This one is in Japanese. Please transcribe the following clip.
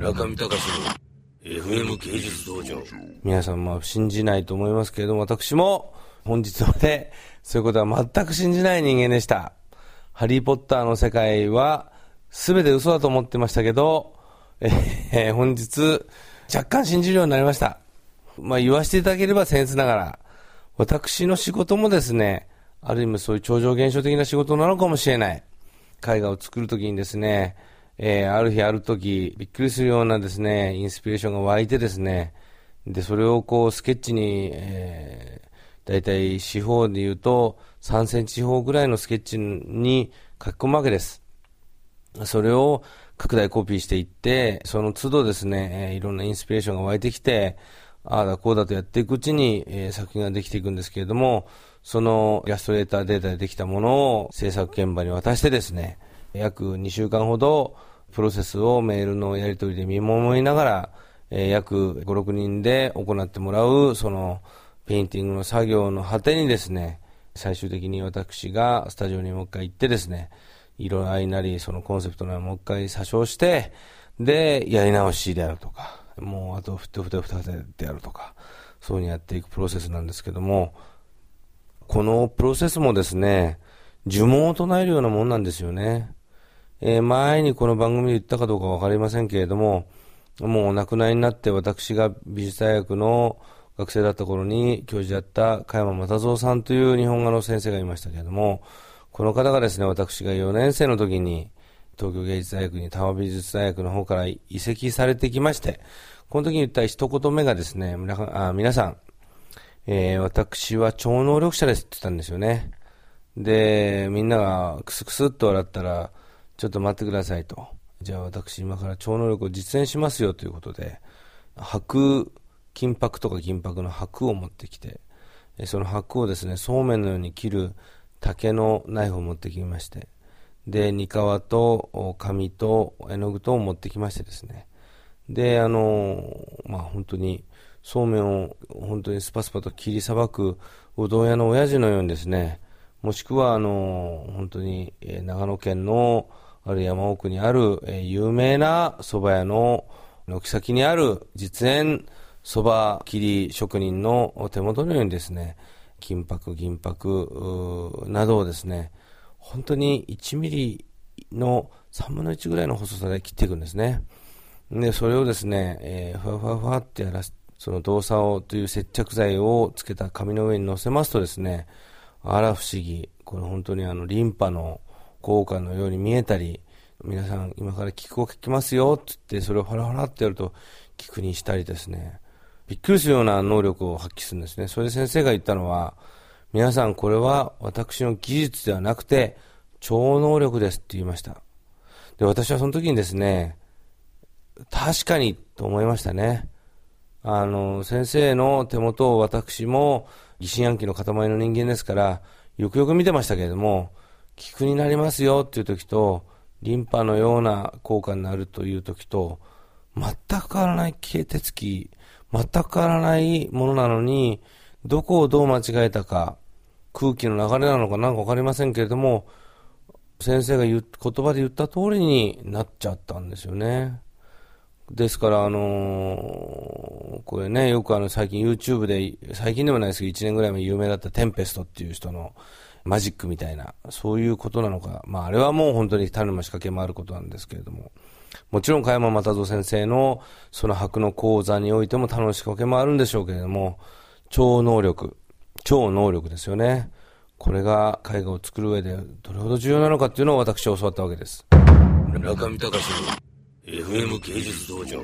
中見隆の FM 芸術道場。皆さん信じないと思いますけれども、私も本日までそういうことは全く信じない人間でした。ハリーポッターの世界は全て嘘だと思ってましたけど、本日若干信じるようになりました。言わせていただければ僭越ながら、私の仕事もですね、ある意味そういう超常現象的な仕事なのかもしれない。絵画を作るときにですね、ある日あるときびっくりするようなですねインスピレーションが湧いてですね、でそれをこうスケッチに、だいたい四方でいうと3センチ四方ぐらいのスケッチに書き込むわけです。それを拡大コピーしていって、その都度ですね、いろんなインスピレーションが湧いてきて、ああだこうだとやっていくうちに、作品ができていくんですけれども、そのイラストレーターデータでできたものを制作現場に渡してですね、約2週間ほどプロセスをメールのやり取りで見守りながら、約5、6人で行ってもらうそのペインティングの作業の果てにですね、最終的に私がスタジオにもう一回行ってですね、色合いなりそのコンセプトなりもう一回査証して、でやり直しであるとか、もうあとふてふてふてであるとか、そういうふうにやっていくプロセスなんですけども、このプロセスもですね、呪文を唱えるようなもんなんですよね。前にこの番組で言ったかどうかわかりませんけれども、もうお亡くなりになって私が美術大学の学生だった頃に教授だった加山又蔵さんという日本画の先生がいましたけれども、この方がですね、私が4年生の時に東京芸術大学に多摩美術大学の方から移籍されてきまして、この時に言った一言目がですね、皆さん、私は超能力者ですって言ったんですよね。でみんながクスクスっと笑ったら、ちょっと待ってくださいと、じゃあ私今から超能力を実演しますよということで、白金箔とか銀箔の白を持ってきて、その白をですね、そうめんのように切る竹のナイフを持ってきまして、でにかわと紙と絵の具とを持ってきましてですね、で本当にそうめんを本当にスパスパと切りさばくうどん屋の親父のようにですね、もしくは本当に長野県のある山奥にある有名な蕎麦屋の軒先にある実演蕎麦切り職人の手元のようにですね、金箔銀箔などをですね、本当に1ミリの3分の1ぐらいの細さで切っていくんですね。でそれをですね、ふわふわふわってやらす、その動作をという接着剤をつけた紙の上に乗せますとですね、あら不思議、これ本当にリンパの効果のように見えたり、皆さん今から菊をかきますよって言って、それをハラハラってやると菊にしたりですね、びっくりするような能力を発揮するんですね。それで先生が言ったのは、皆さんこれは私の技術ではなくて超能力ですって言いました。で私はその時にですね、確かにと思いましたね。先生の手元を私も疑心暗鬼の塊の人間ですからよくよく見てましたけれども、菊になりますよっていう時とリンパのような効果になるという時と全く変わらない形手つき、全く変わらないものなのに、どこをどう間違えたか、空気の流れなのかなんかわかりませんけれども、先生が言葉で言った通りになっちゃったんですよね。ですからこれね、よく最近 YouTube で、最近でもないですけど1年ぐらい前有名だったテンペストっていう人のマジックみたいな、そういうことなのか、あれはもう本当に種も仕掛けもあることなんですけれども、もちろん加山又蔵先生のその博の講座においても種の仕掛けもあるんでしょうけれども、超能力ですよね。これが絵画を作る上でどれほど重要なのかっていうのを私は教わったわけです。中見隆のFM 芸術道場。